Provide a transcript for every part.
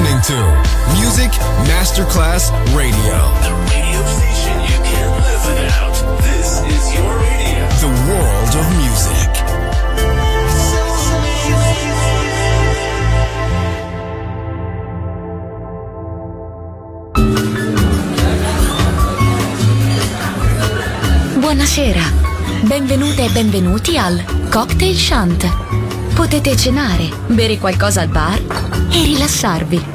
listening to Music Masterclass Radio. The radio station you can't live without. This is your radio. The world of music. Buonasera, benvenute e benvenuti al Cocktail Chant. Potete cenare, bere qualcosa al bar e rilassarvi.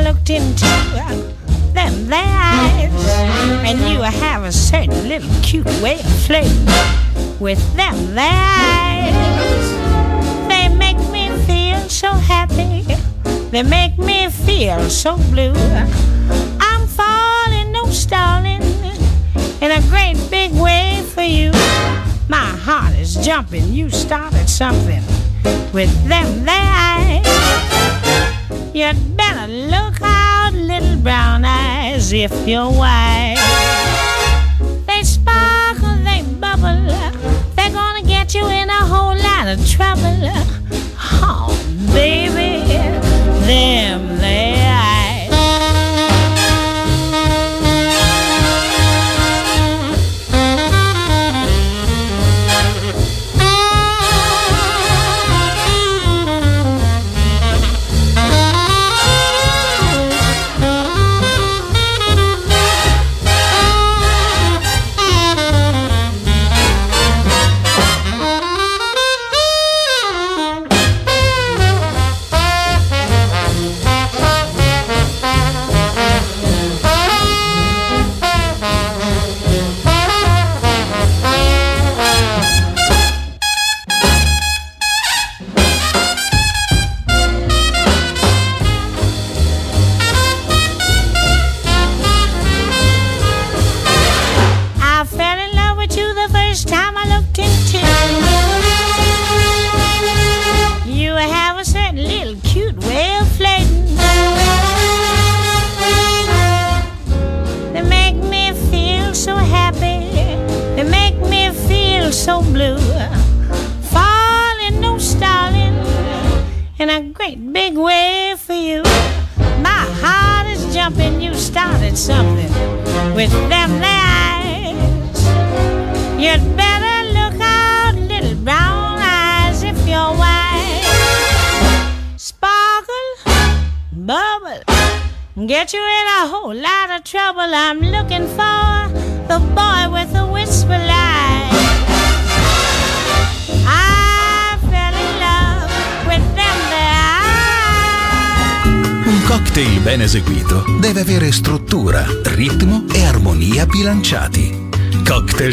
I looked into them their eyes and knew I have a certain little cute way of flirting with them their eyes. They make me feel so happy, they make me feel so blue. I'm falling, no stalling, in a great big way for you. My heart is jumping, you started something with them their eyes. You'd better look out, little brown eyes, if you're wise. They sparkle, they bubble, they're gonna get you in a whole lot of trouble. Oh, baby, them their eyes. Get you in a whole lot of trouble. I'm looking for the boy with the wistful eye. I fell in love with them there. Un cocktail ben eseguito deve avere struttura, ritmo e armonia bilanciati. Cocktail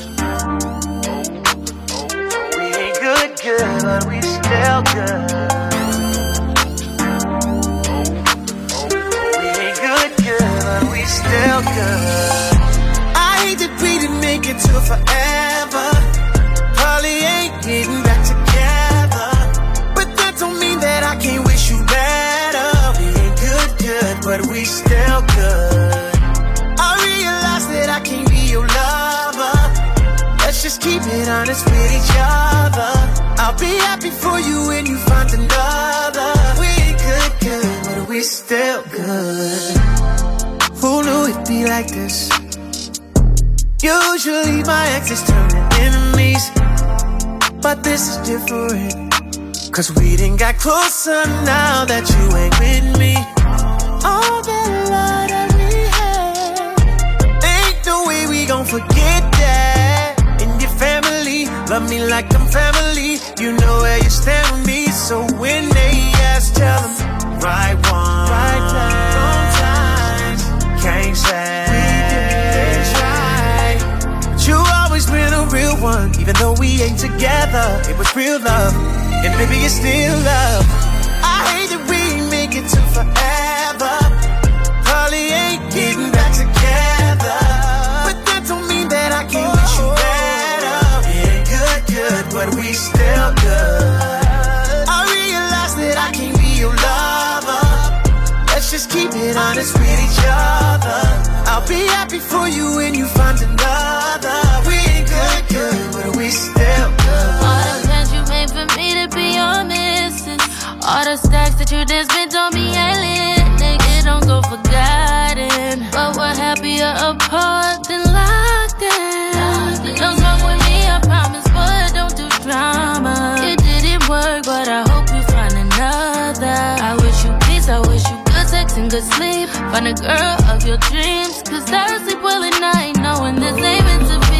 But we still good. We ain't good, good, but we still good. I hate that we didn't make it till forever. Probably ain't getting back together. But that don't mean that I can't wish you better. We ain't good, good, but we still good. I realize that I can't be your lover. Let's just keep it honest with each other. I'll be happy for you when you find another. We ain't good, good, but we still good. Who knew it'd be like this? Usually my exes turn to enemies, but this is different, cause we done got closer now that you ain't with me. All the love that we had, ain't no way we gon' forget that. And your family love me like I'm family. You know where you stand with me, so when they ask, tell them right one, right time, sometimes can't say we did try. But you always been a real one, even though we ain't together. It was real love, and maybe it's still love. I hate that we make it to forever. Probably ain't getting back together, but that don't mean that I can't wish you better. It ain't good, good, but we still. I realize that I can't be your lover. Let's just keep it honest with each other. I'll be happy for you when you find another. We ain't good, good, but we still good. All the plans you made for me to be your missus, all the stacks that you just spent on me yelling. Nigga, don't go forgotten, but we're happier apart than locked in. Don't smoke with me, I promise, but don't do drama. It didn't work, but I hope you find another. I wish you peace, I wish you good sex and good sleep. Find a girl of your dreams, cause I sleep well at night knowing this ain't meant to be.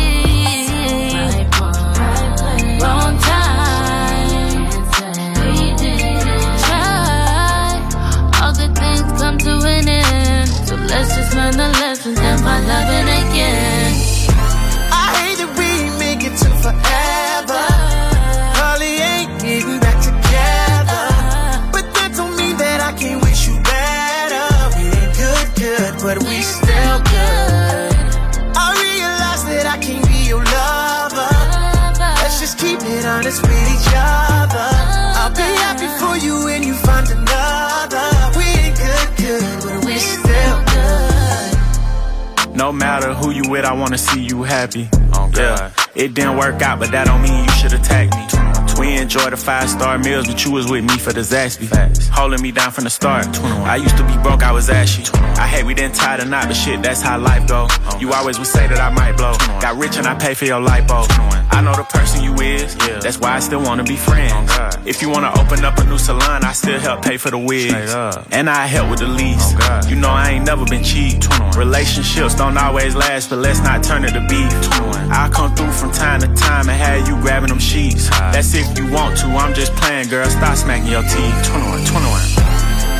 no matter who you with, I wanna see you happy. Oh, yeah, it didn't work out, but that don't mean you should attack me. We enjoy the 5-star meals, but you was with me for the Zaxby. Holding me down from the start. I used to be broke, I was ashy. I hate we didn't tie the knot, but shit, that's how life go. You always would say that I might blow. Got rich and I pay for your lipo. I know the person you is, that's why I still wanna be friends. If you wanna open up a new salon, I still help pay for the wigs. And I help with the lease. You know I ain't never been cheap. Relationships don't always last, but let's not turn it to beef. I come through from time to time and have you grabbing them sheets. That's if you want to, I'm just playing, girl, stop smacking your teeth. 21.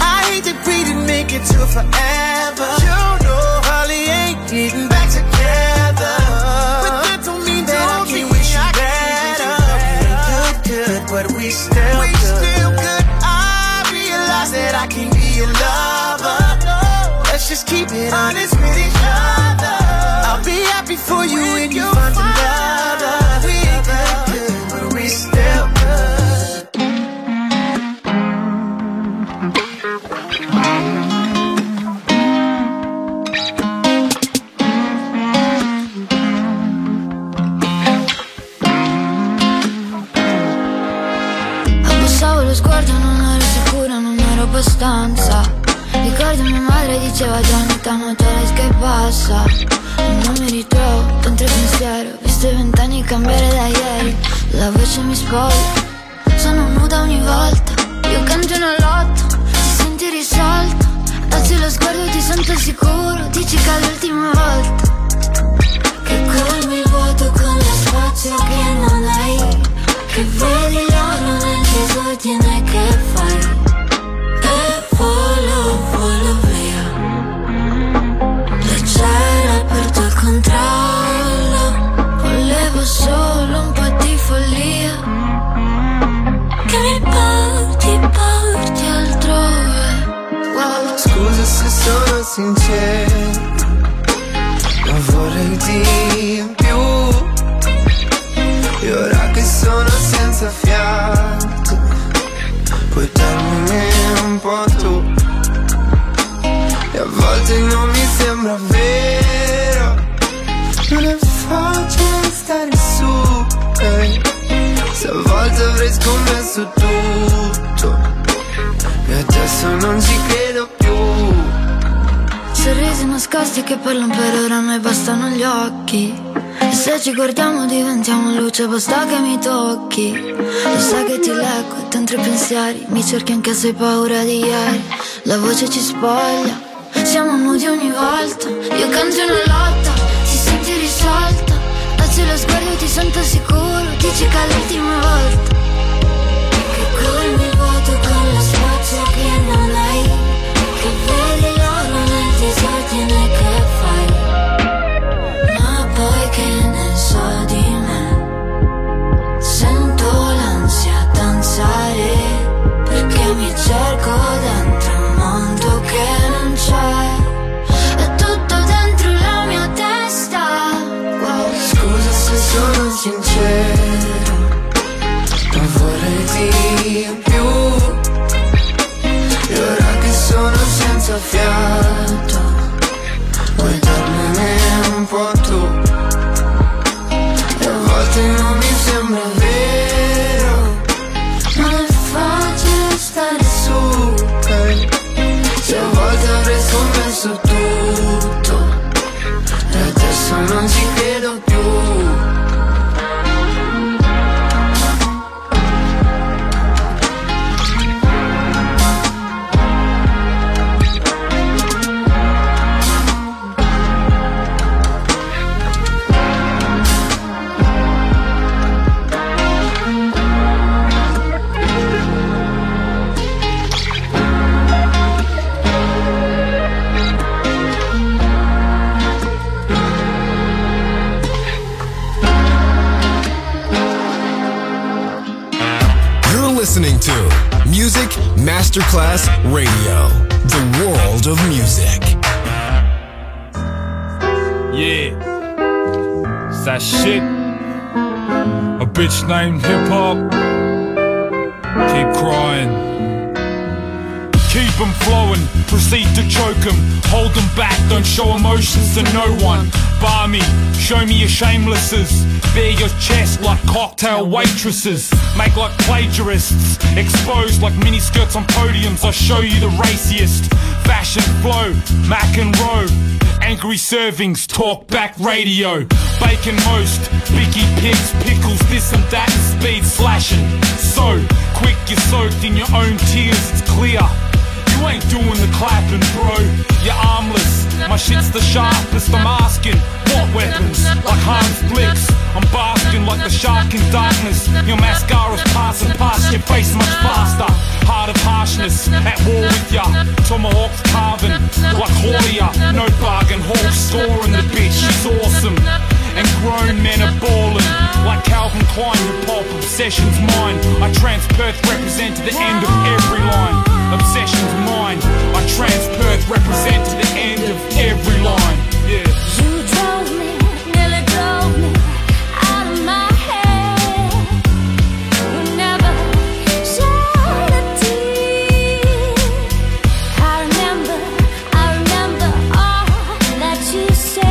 I hate that we didn't make it to forever. You know Holly ain't getting back together. But we still good. I realize that I can't be your lover. No. Let's just keep it honest with each other. I'll be happy for you when you find another. We ain't that good, but we still good. Sguardo non ero sicura, non ero abbastanza. Ricordo mia madre diceva già metà motorista che passa. E non mi ritrovo dentro il pensiero, visto i 20 anni cambiare da ieri. La voce mi spoglia, sono nuda ogni volta. Io canto una lotta, ti senti risolta. Alzi lo sguardo, ti sento sicuro, dici che è l'ultima volta. Che cuore mi vuoto con lo spazio che non hai. Che vedi l'oro nel disordine che fai. E volo via. La c'era per tuo controllo. Volevo solo un po' di follia. Che mi porti altrove. Wow. Scusa se sono sincero, non vorrei di più. E ora che sono senza fiato, puoi darmene un po' tu. E a volte non mi sembra vero, non è facile stare su, se a volte avrei scommesso tutto. E adesso non ci credo più. Sorrisi nascosti che parlano per ora, a me bastano gli occhi. E se ci guardiamo diventiamo luce, basta che mi tocchi. Lo sai che ti leggo dentro i pensieri, mi cerchi anche se hai paura di ieri. La voce ci spoglia, siamo nudi ogni volta. Io canto una lotta, ti senti risolta. Alzi lo sguardo, ti sento sicuro, dici che è l'ultima volta. Che cuore mi vuoto con lo spazio che non hai. Che vedi l'oro nel disordine che fai. Poi che ne so di me, sento l'ansia danzare, perché mi cerco dentro un mondo che non c'è. È tutto dentro la mia testa. Wow. Scusa se sono sincero, non vorrei di più. E ora che sono senza fiato, vuoi darmene un po' tu. Non mi sembra vero, non è facile stare su, se a volte avrei scommesso tutto, e adesso non ci credo più. Listening to Music Masterclass Radio, the world of music. Yeah, it's that shit. A bitch named hip hop. Keep crying. keep them flowing, proceed to choke them, hold them back, don't show emotions to no one. Bar me, show me your shamelesses, bare your chest like cocktail waitresses, make like plagiarists, exposed like miniskirts on podiums. I show you the raciest, fashion flow, Mac and Roe, angry servings, talk back radio, bacon most, Bicky Pigs, pickles, this and that, and speed slashing. So quick, you're soaked in your own tears, it's clear. You ain't doing the clapping, bro. You're armless. My shit's the sharpest. I'm asking, what weapons? Like Hans Blix. I'm basking like the shark in darkness. Your mascara's passing past your face much faster. Heart of harshness, at war with ya. Tomahawks carving like Hoya. No bargain, Hawk scoring the bitch. She's awesome. And grown men are ballin', like Calvin Klein, the pulp obsession's mine. I transpirth represent to the end of every line. Obsession's mine. I transpirth represent to the end of every line. Yeah. You drove me, nearly drove me out of my head. You never shed a tear. I remember all that you said.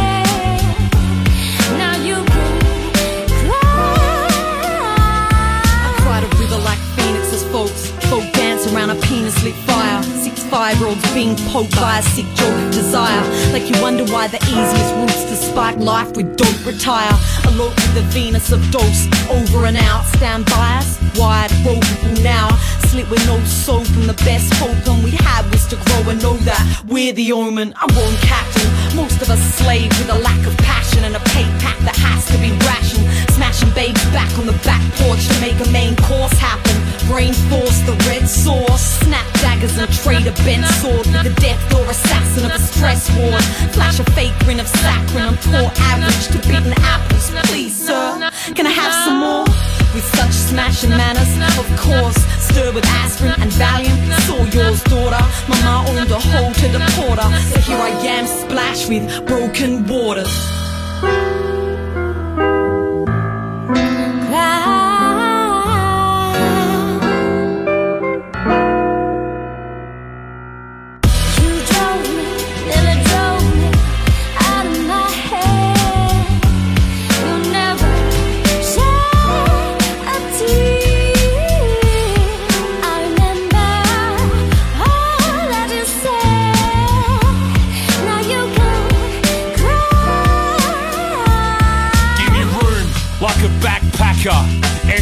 Around a penis lit fire, 6 5-year-olds being poked by a sick joke of desire. Like you wonder why the easiest routes to spike life with dope retire. Elope with the Venus of dose, over and out, stand by us, wide, ropeable now. Slit with no soap, and the best hope and we had was to grow and know that we're the omen. I'm born captain, most of us slaves with a lack of passion and a pay pack that has to be rationed. Smashing babes back on the back porch to make a main course happen. Brain force, the red sauce, snap daggers and trade a bent sword with a death door assassin of a stress ward. Flash a fake grin of saccharine on poor average to bitten apples. Please, sir, can I have some more? With such smashing manners, of course, stir with aspirin and Valium. Saw yours, daughter. Mama owned a hole to the porter, so here I am, splashed with broken waters.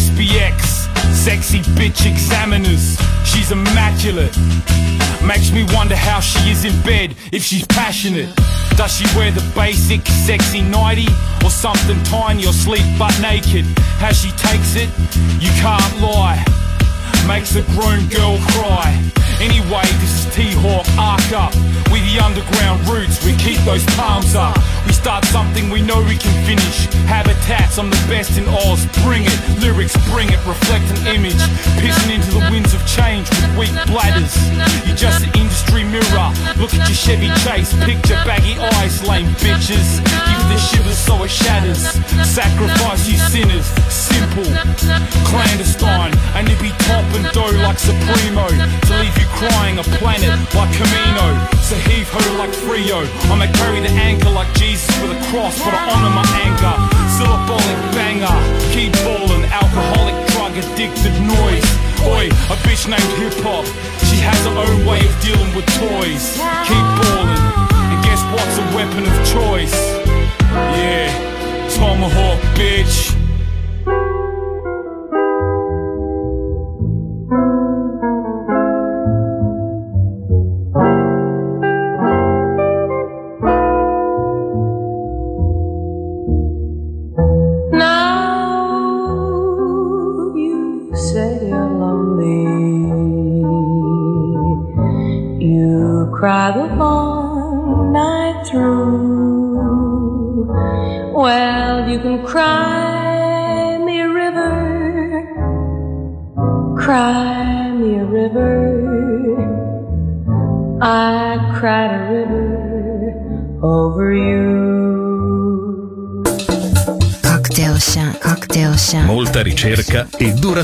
SBX, sexy bitch examiners, she's immaculate. Makes me wonder how she is in bed, if she's passionate. Does she wear the basic sexy nightie, or something tiny, or sleep butt naked? How she takes it, you can't lie, makes a grown girl cry. Anyway, this is T-Hawk, arc up. We the underground roots, we keep those palms up. We start something we know we can finish. Habitats, I'm the best in Oz, bring it. Lyrics, bring it, reflect an image. Pissing into the winds of change with weak bladders. You're just an industry mirror. Look at your Chevy Chase, picture baggy eyes, lame bitches. Give the shivers so it shatters. Sacrifice you sinners, simple, clandestine. A nippy top and dough like Supremo, to leave you crying, a planet like Camino. So heave ho like Frio, I'ma carry the anchor like Jesus with a cross, but I honor my anger. Syllabolic banger, keep ballin', alcoholic, drug addicted noise. Oi, a bitch named hip hop, she has her own way of dealing with toys. Keep ballin', and guess what's a weapon of choice? Yeah, tomahawk, bitch. Cry the whole night through. Well, you can cry me a river, cry me a river. I cried a river over you. Cocktail Chant. Molta ricerca e dura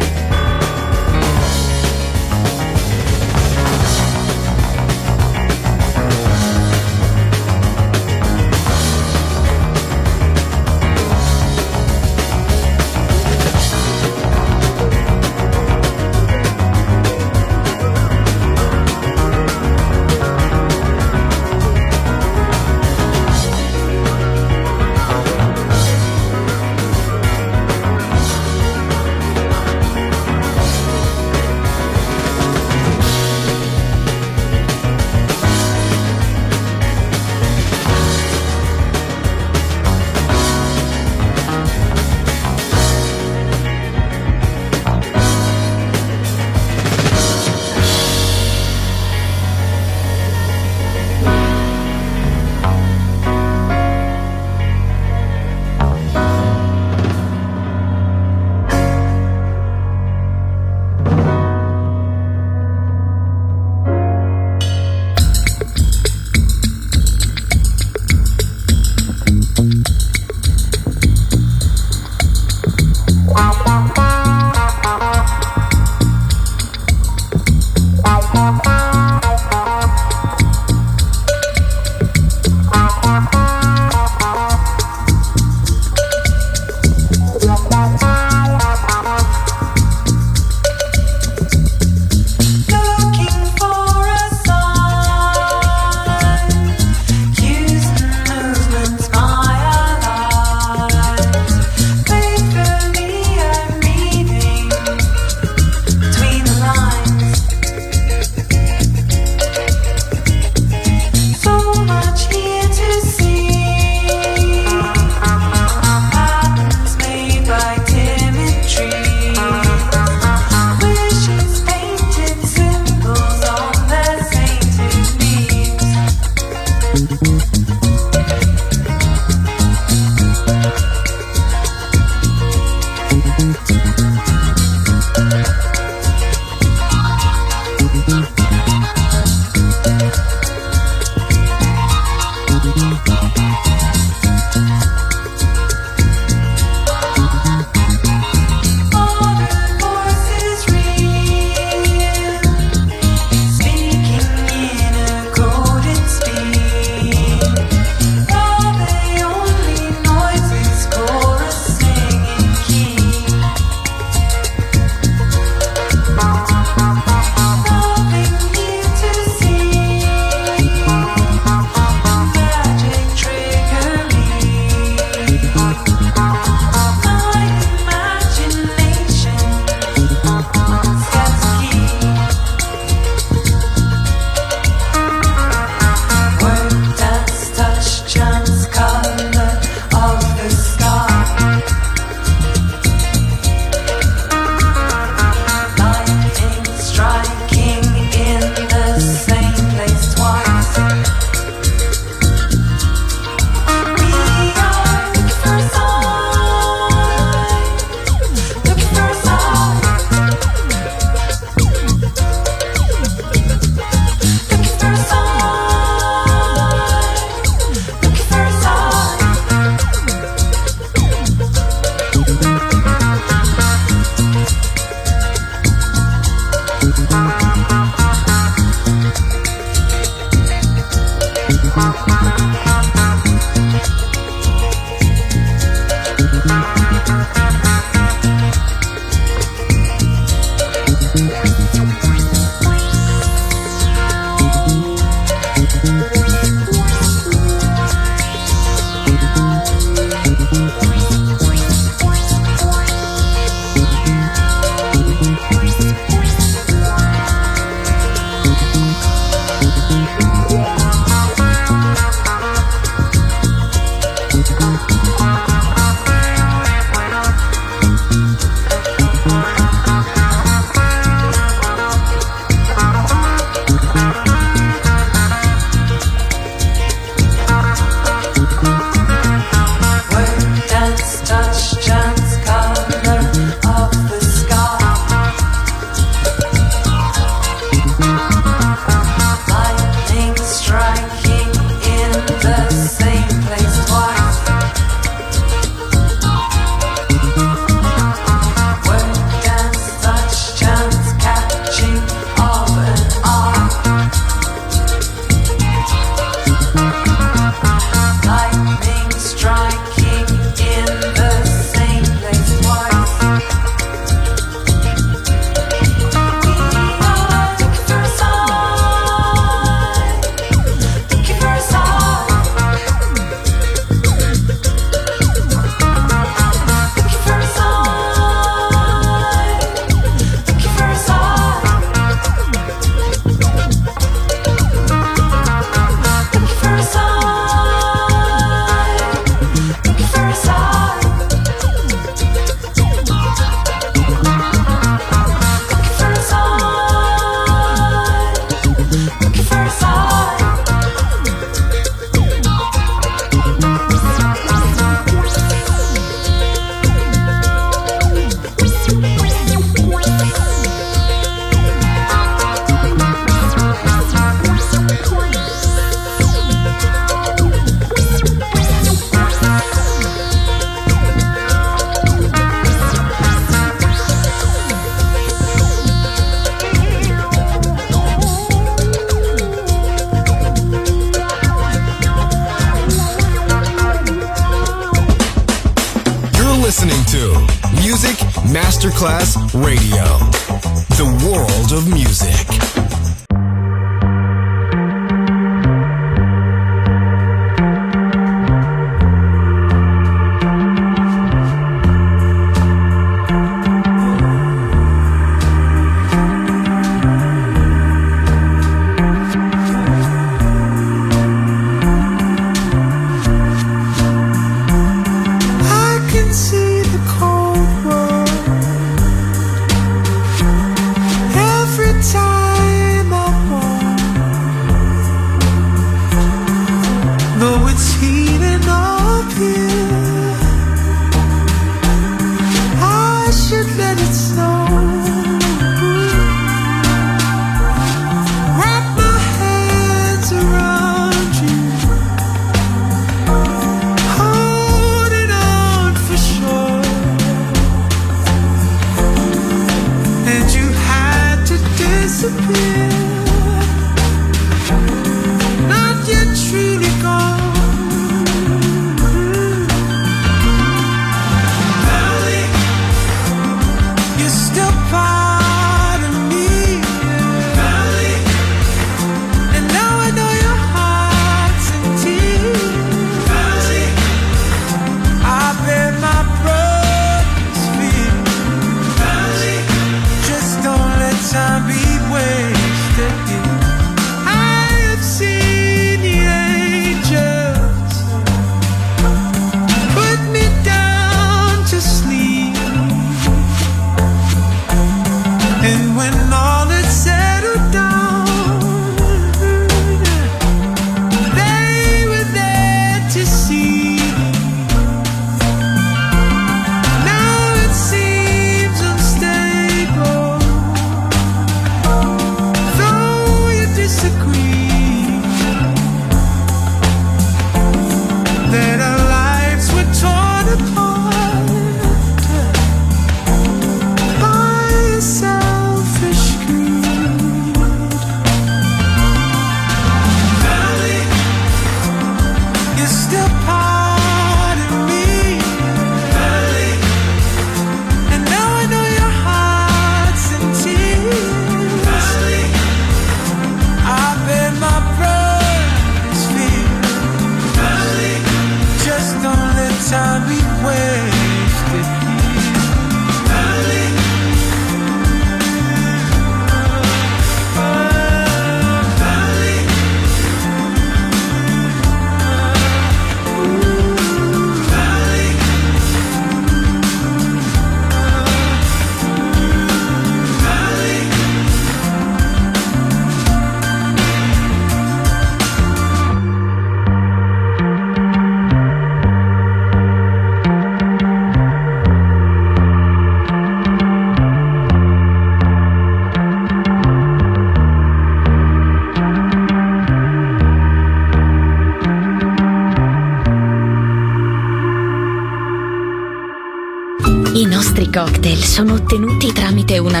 Cocktail sono ottenuti tramite una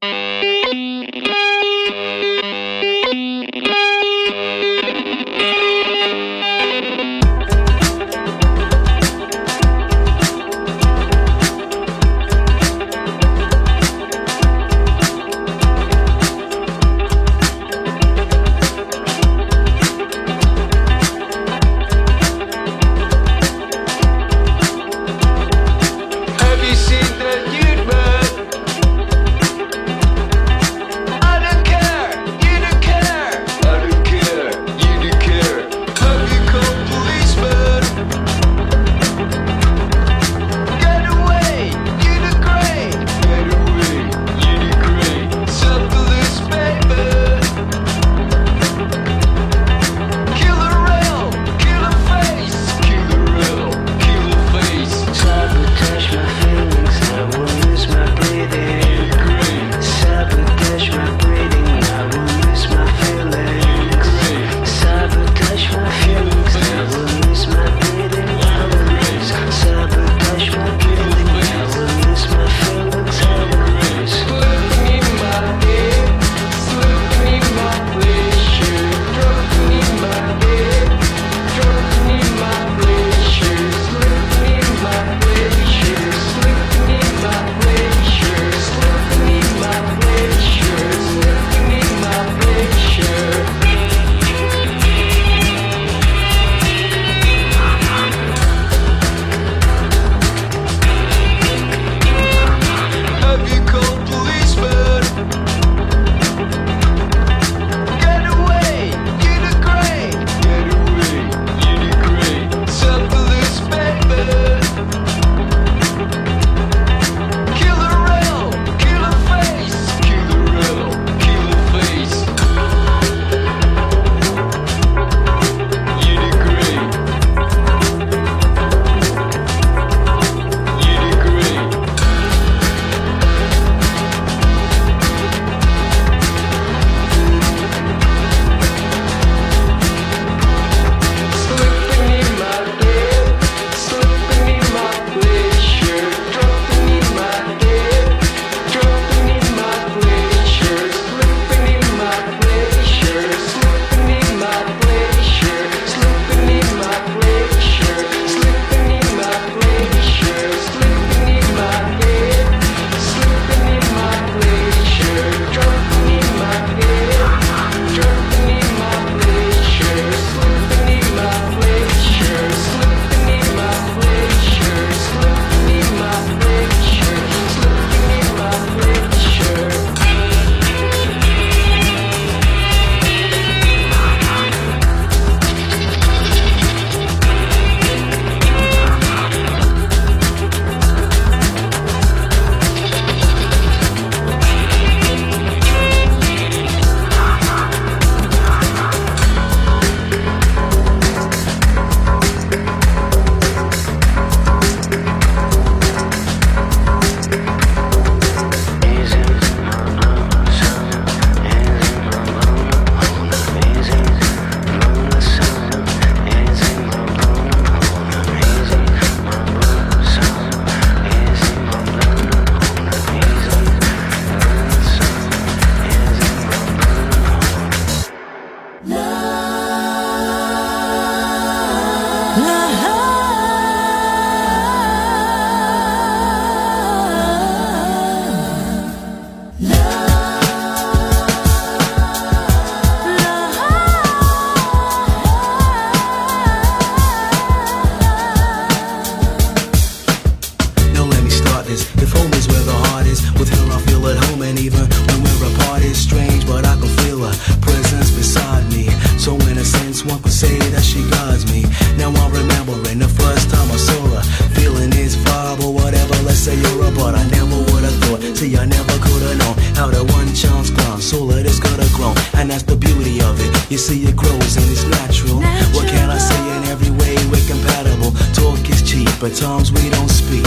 that's the beauty of it. You see it grows and it's natural. What can I say? In every way we're compatible. Talk is cheap, but times we don't speak,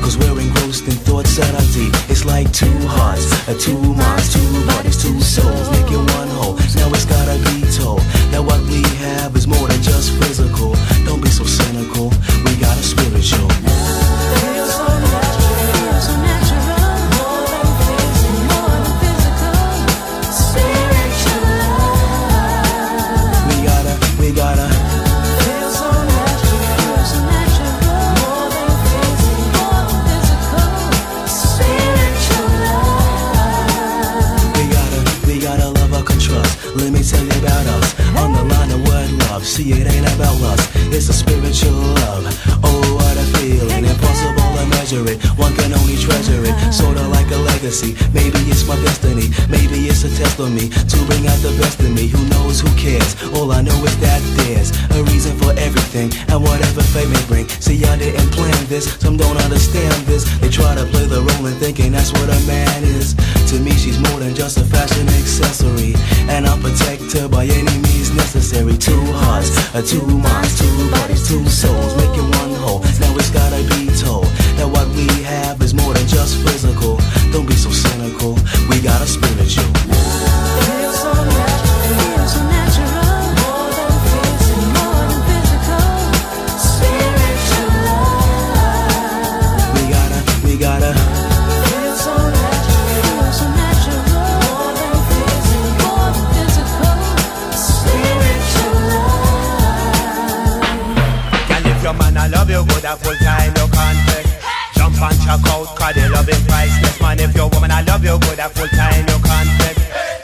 'cause we're engrossed in thoughts that are deep. It's like two hearts, two minds, two bodies, two souls, making one whole. Now it's gotta be told that what we have is more than just physical. Don't be so cynical, we got a spiritual. See, it ain't about us, it's a spiritual love. Oh, what a feeling, impossible to measure it. One can only treasure it, sorta like a legacy. Maybe it's my destiny, maybe it's a test on me to bring out the best in me, who knows, who cares. All I know is that there's a reason for everything, and whatever fate may bring. See, I didn't plan this, some don't understand this. They try to play the role and thinking that's what a man is. To me, she's more than just a fashion accessory, and I'll protect her by any means necessary. Two hearts, two minds, two bodies, two souls, making one whole. Now it's gotta be told that what we have is more than just physical. Don't be so cynical, we got a spiritual. Full time, no conflict. Jump and check out, 'cause they love it priceless. Man, if you're a woman, I love you good. At full time, no conflict.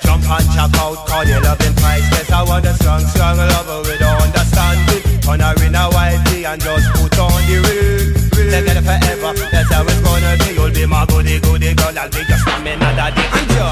Jump and check out, 'cause they love it priceless. I want a strong, strong lover with understanding. On her in a wifey and just put on the ring. Together forever, that's how it's gonna be. You'll be my goody, goody girl. I'll be just coming another day. And you.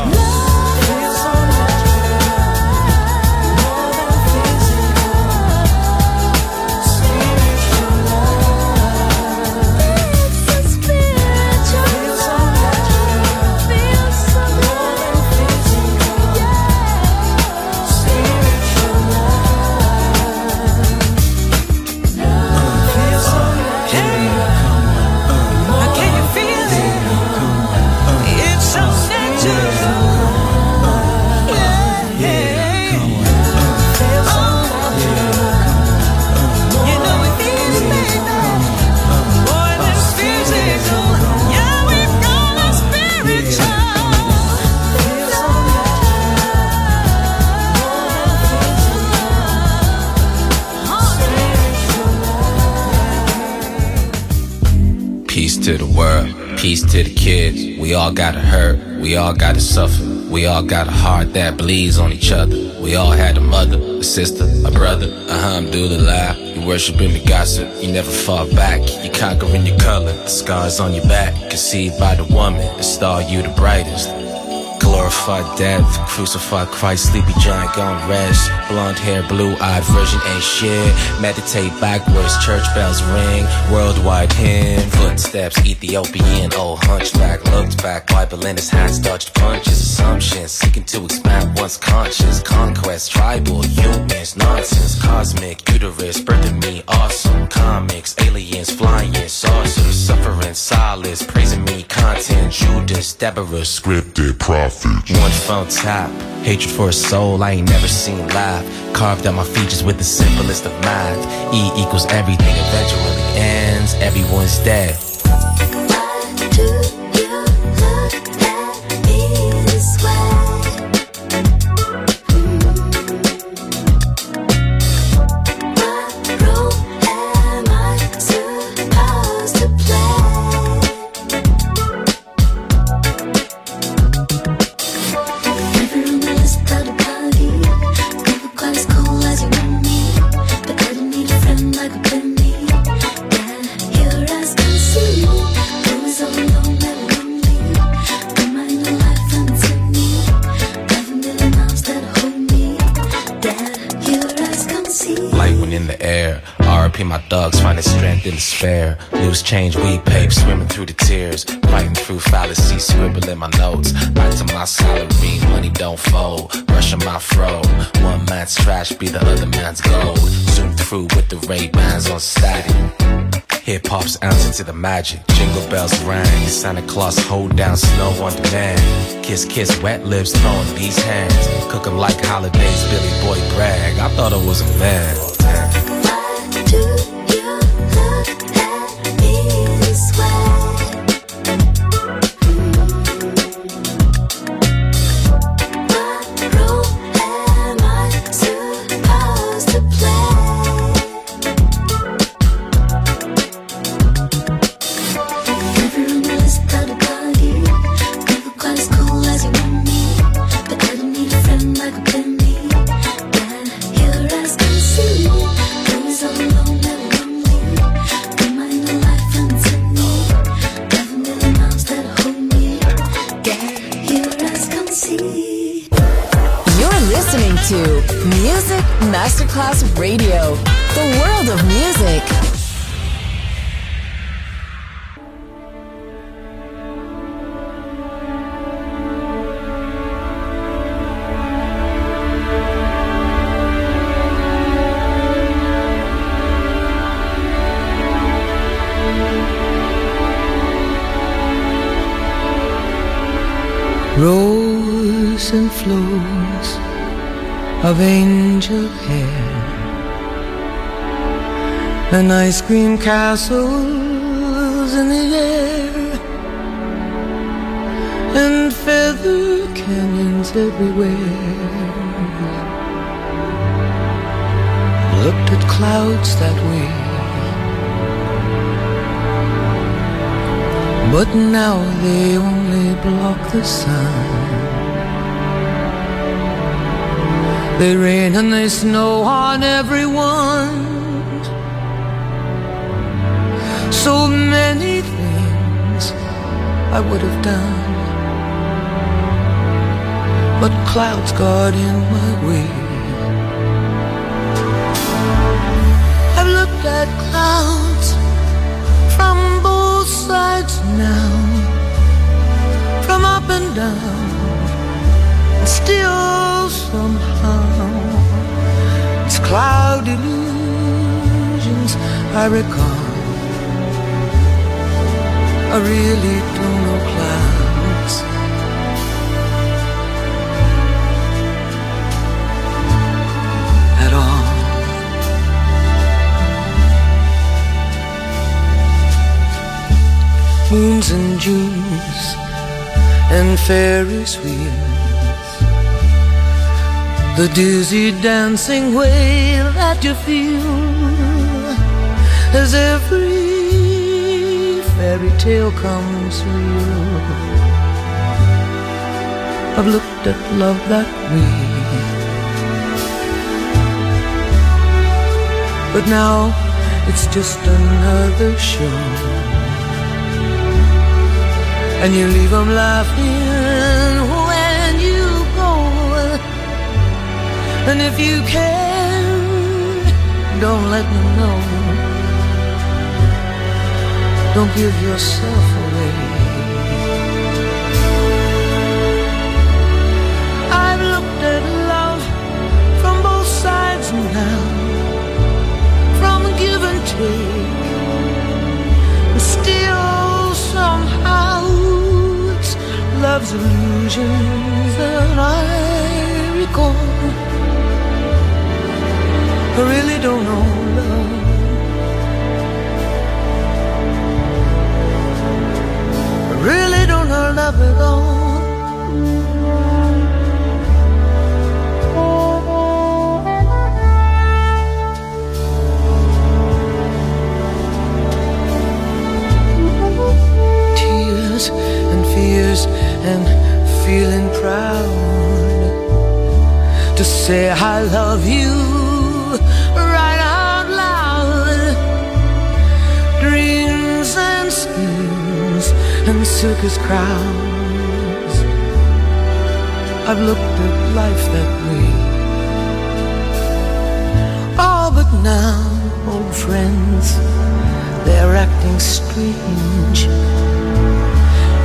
Peace to the world, peace to the kids. We all gotta hurt, we all gotta suffer. We all got a heart that bleeds on each other. We all had a mother, a sister, a brother. Alhamdulillah, you worship and you gossip. You never fall back, you conquering your color. The scars on your back, conceived by the woman. The star, you the brightest. Glorified death, crucified Christ, sleepy giant gone rest. Blonde hair, blue-eyed virgin ain't shit. Meditate backwards, church bells ring, worldwide hymn. Footsteps, Ethiopian, old hunchback. Looked back, Bible in his hands, dodged punches. Assumptions, seeking to expand one's conscience. Conquest, tribal, humans, nonsense. Cosmic, uterus, birth to me, awesome. Comics, aliens, flying, saucers. Suffering, solace, praising me, content. Judas, Deborah, scripted, prophet. One phone tap, hatred for a soul I ain't never seen live. Carved out my features with the simplest of math. E equals everything eventually ends, everyone's dead. P. My dogs finding strength in despair. Loose change, weed paper, swimming through the tears. Writing through fallacies, scribbling my notes. Back to my salary, money don't fold. Brushing my fro. One man's trash be the other man's gold. Zoom through with the Ray-Bans on static. Hip hop's answer to the magic. Jingle bells rang. Santa Claus hold down snow on demand. Kiss, kiss, wet lips, throwing these hands. Cook 'em like holidays, Billy Boy brag. I thought I was a man. Why do you look at me this way? What role am I supposed to play? To Music Masterclass Radio, the world of music. Rose and flows of angel hair, and ice cream castles in the air, and feather canyons everywhere. Looked at clouds that way, but now they only block the sun. They rain and they snow on everyone. So many things I would have done, but clouds got in my way. I've looked at clouds from both sides now, from up and down, and still somehow it's cloud illusions I recall. I really don't know clouds. At all. Moons and Junes and Ferris wheels, the dizzy dancing way that you feel as every fairy tale comes real. I've looked at love that way, but now it's just another show, and you leave 'em laughing when you go. And if you can, don't let me know. Don't give yourself away. I've looked at love from both sides now, from give and take, and still somehow it's love's illusions that I recall. I really don't know love. I really don't know love at all. Tears and fears and feeling proud to say I love you. And circus crowds, I've looked at life that way. Oh, but now, old friend, something strange.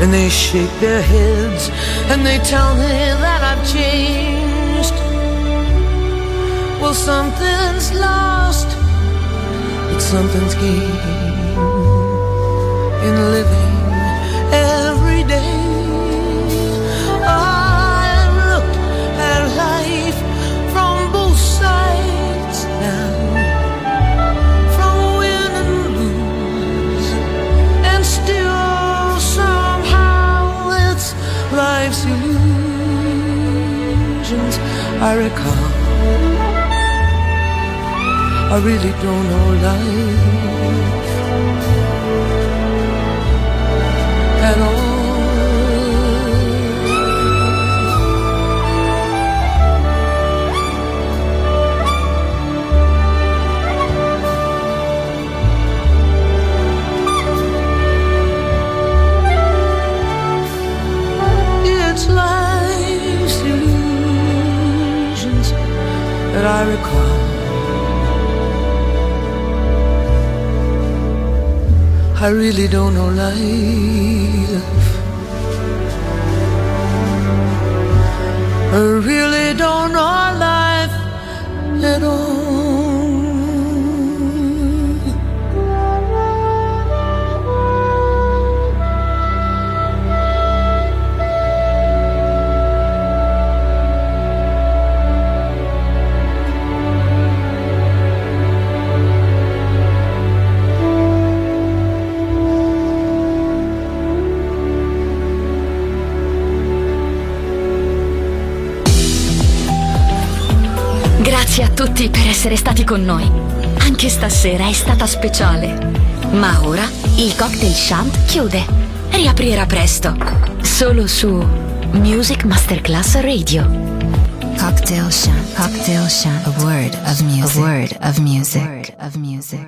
And they shake their heads and they tell me that I've changed. Well, something's lost, but something's gained in living every day. I've looked at life from both sides now. Life's illusions I recall. I really don't know life at all that I recall. I really don't know life. I really don't know life at all. Grazie a tutti per essere stati con noi. Anche stasera è stata speciale. Ma ora il Cocktail Chant chiude. Riaprirà presto. Solo su Music Masterclass Radio. Cocktail Chant. Cocktail Chant. A word of music. A word of music.